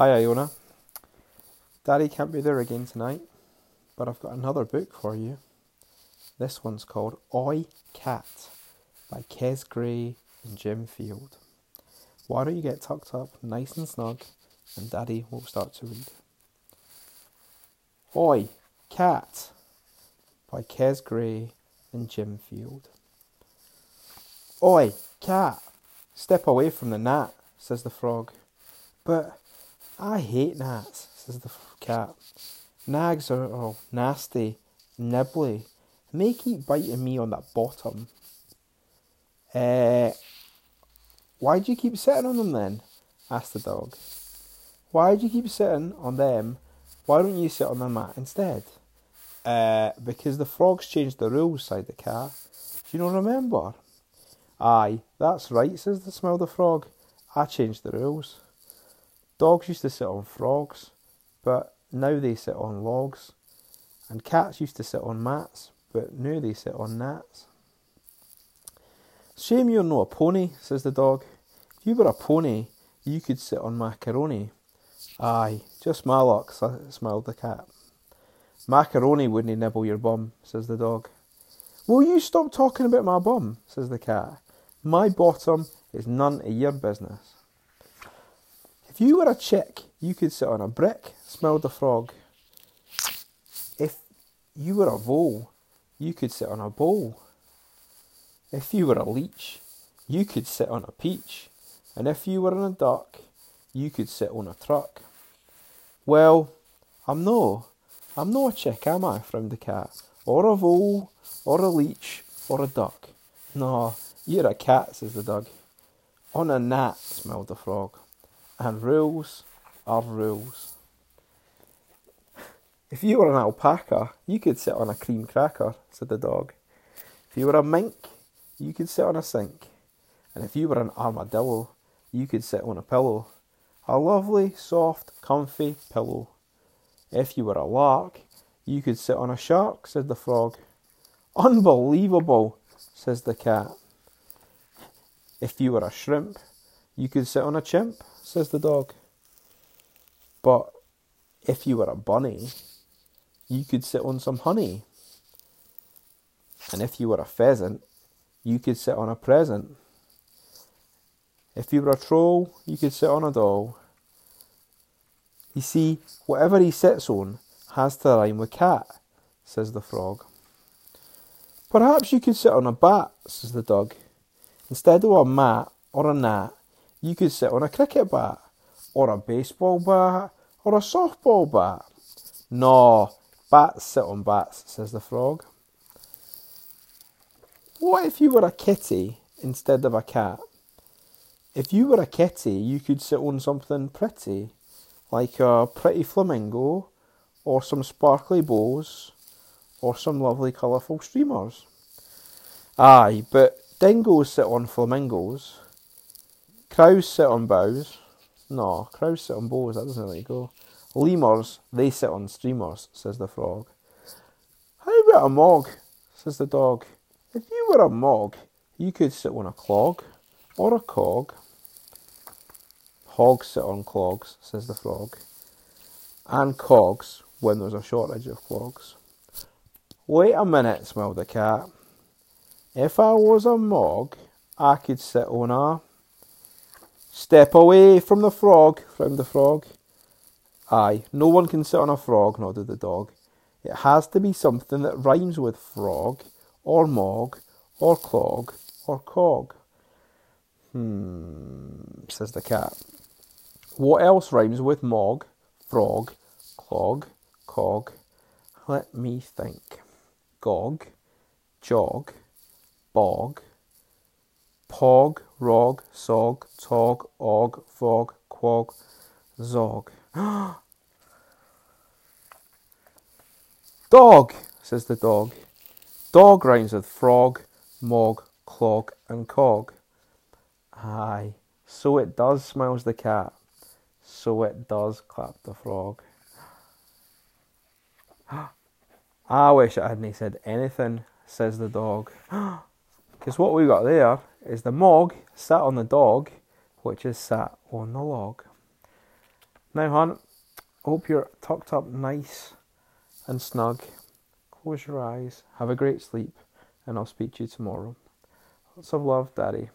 Hi Iona. Daddy can't be there again tonight, but I've got another book for you. This one's called Oi, Cat by Kes Gray and Jim Field. Why don't you get tucked up nice and snug and Daddy will start to read. Oi, Cat by Kes Gray and Jim Field. Oi, Cat, step away from the gnat, says the frog. But I hate gnats, says the cat. Nags are all nasty, nibbly, and they keep biting me on that bottom. Why do you keep sitting on them then? Asked the dog. Why do you keep sitting on them? Why don't you sit on the mat instead? Because the frogs changed the rules, sighed the cat. Do you not remember? Aye, that's right, says the smell of the frog. I changed the rules. Dogs used to sit on frogs, but now they sit on logs. And cats used to sit on mats, but now they sit on gnats. Shame you're not a pony, says the dog. If you were a pony, you could sit on macaroni. Aye, just my luck, smiled the cat. Macaroni wouldn't nibble your bum, says the dog. Will you stop talking about my bum, says the cat. My bottom is none of your business. If you were a chick, you could sit on a brick, smiled the frog. If you were a vole, you could sit on a bowl. If you were a leech, you could sit on a peach. And if you were a duck, you could sit on a truck. Well, I'm no a chick, am I? Frowned the cat. Or a vole, or a leech, or a duck. No, you're a cat, says the dog. On a gnat, smiled the frog. And rules are rules. If you were an alpaca, you could sit on a cream cracker, said the dog. If you were a mink, you could sit on a sink. And if you were an armadillo, you could sit on a pillow. A lovely, soft, comfy pillow. If you were a lark, you could sit on a shark, said the frog. Unbelievable, says the cat. If you were a shrimp, you could sit on a chimp, says the dog. But if you were a bunny, you could sit on some honey. And if you were a pheasant, you could sit on a present. If you were a troll, you could sit on a doll. You see, whatever he sits on has to rhyme with cat, says the frog. Perhaps you could sit on a bat, says the dog. Instead of a mat or a gnat, you could sit on a cricket bat, or a baseball bat, or a softball bat. No, bats sit on bats, says the frog. What if you were a kitty instead of a cat? If you were a kitty, you could sit on something pretty, like a pretty flamingo, or some sparkly bows, or some lovely colourful streamers. Aye, but dingoes sit on flamingos. Crows sit on boughs. No, crows sit on bows, that doesn't really go. Lemurs, they sit on streamers, says the frog. How about a mog, says the dog. If you were a mog, you could sit on a clog or a cog. Hogs sit on clogs, says the frog. And cogs, when there's a shortage of clogs. Wait a minute, smiled the cat. If I was a mog, I could sit on a... Step away from the frog, frowned the frog. Aye, no one can sit on a frog, nodded the dog. It has to be something that rhymes with frog, or mog, or clog, or cog. Says the cat. What else rhymes with mog, frog, clog, cog? Let me think. Gog, jog, bog, pog, rog, sog, tog, og, fog, quog, zog. Dog, says the dog. Dog rhymes with frog, mog, clog and cog. Aye, so it does, smiles the cat. So it does, clapped the frog. I wish I hadn't said anything, says the dog. Because what we got there is the mog sat on the dog, which is sat on the log. Now, hon, hope you're tucked up nice and snug. Close your eyes, have a great sleep, and I'll speak to you tomorrow. Lots of love, Daddy.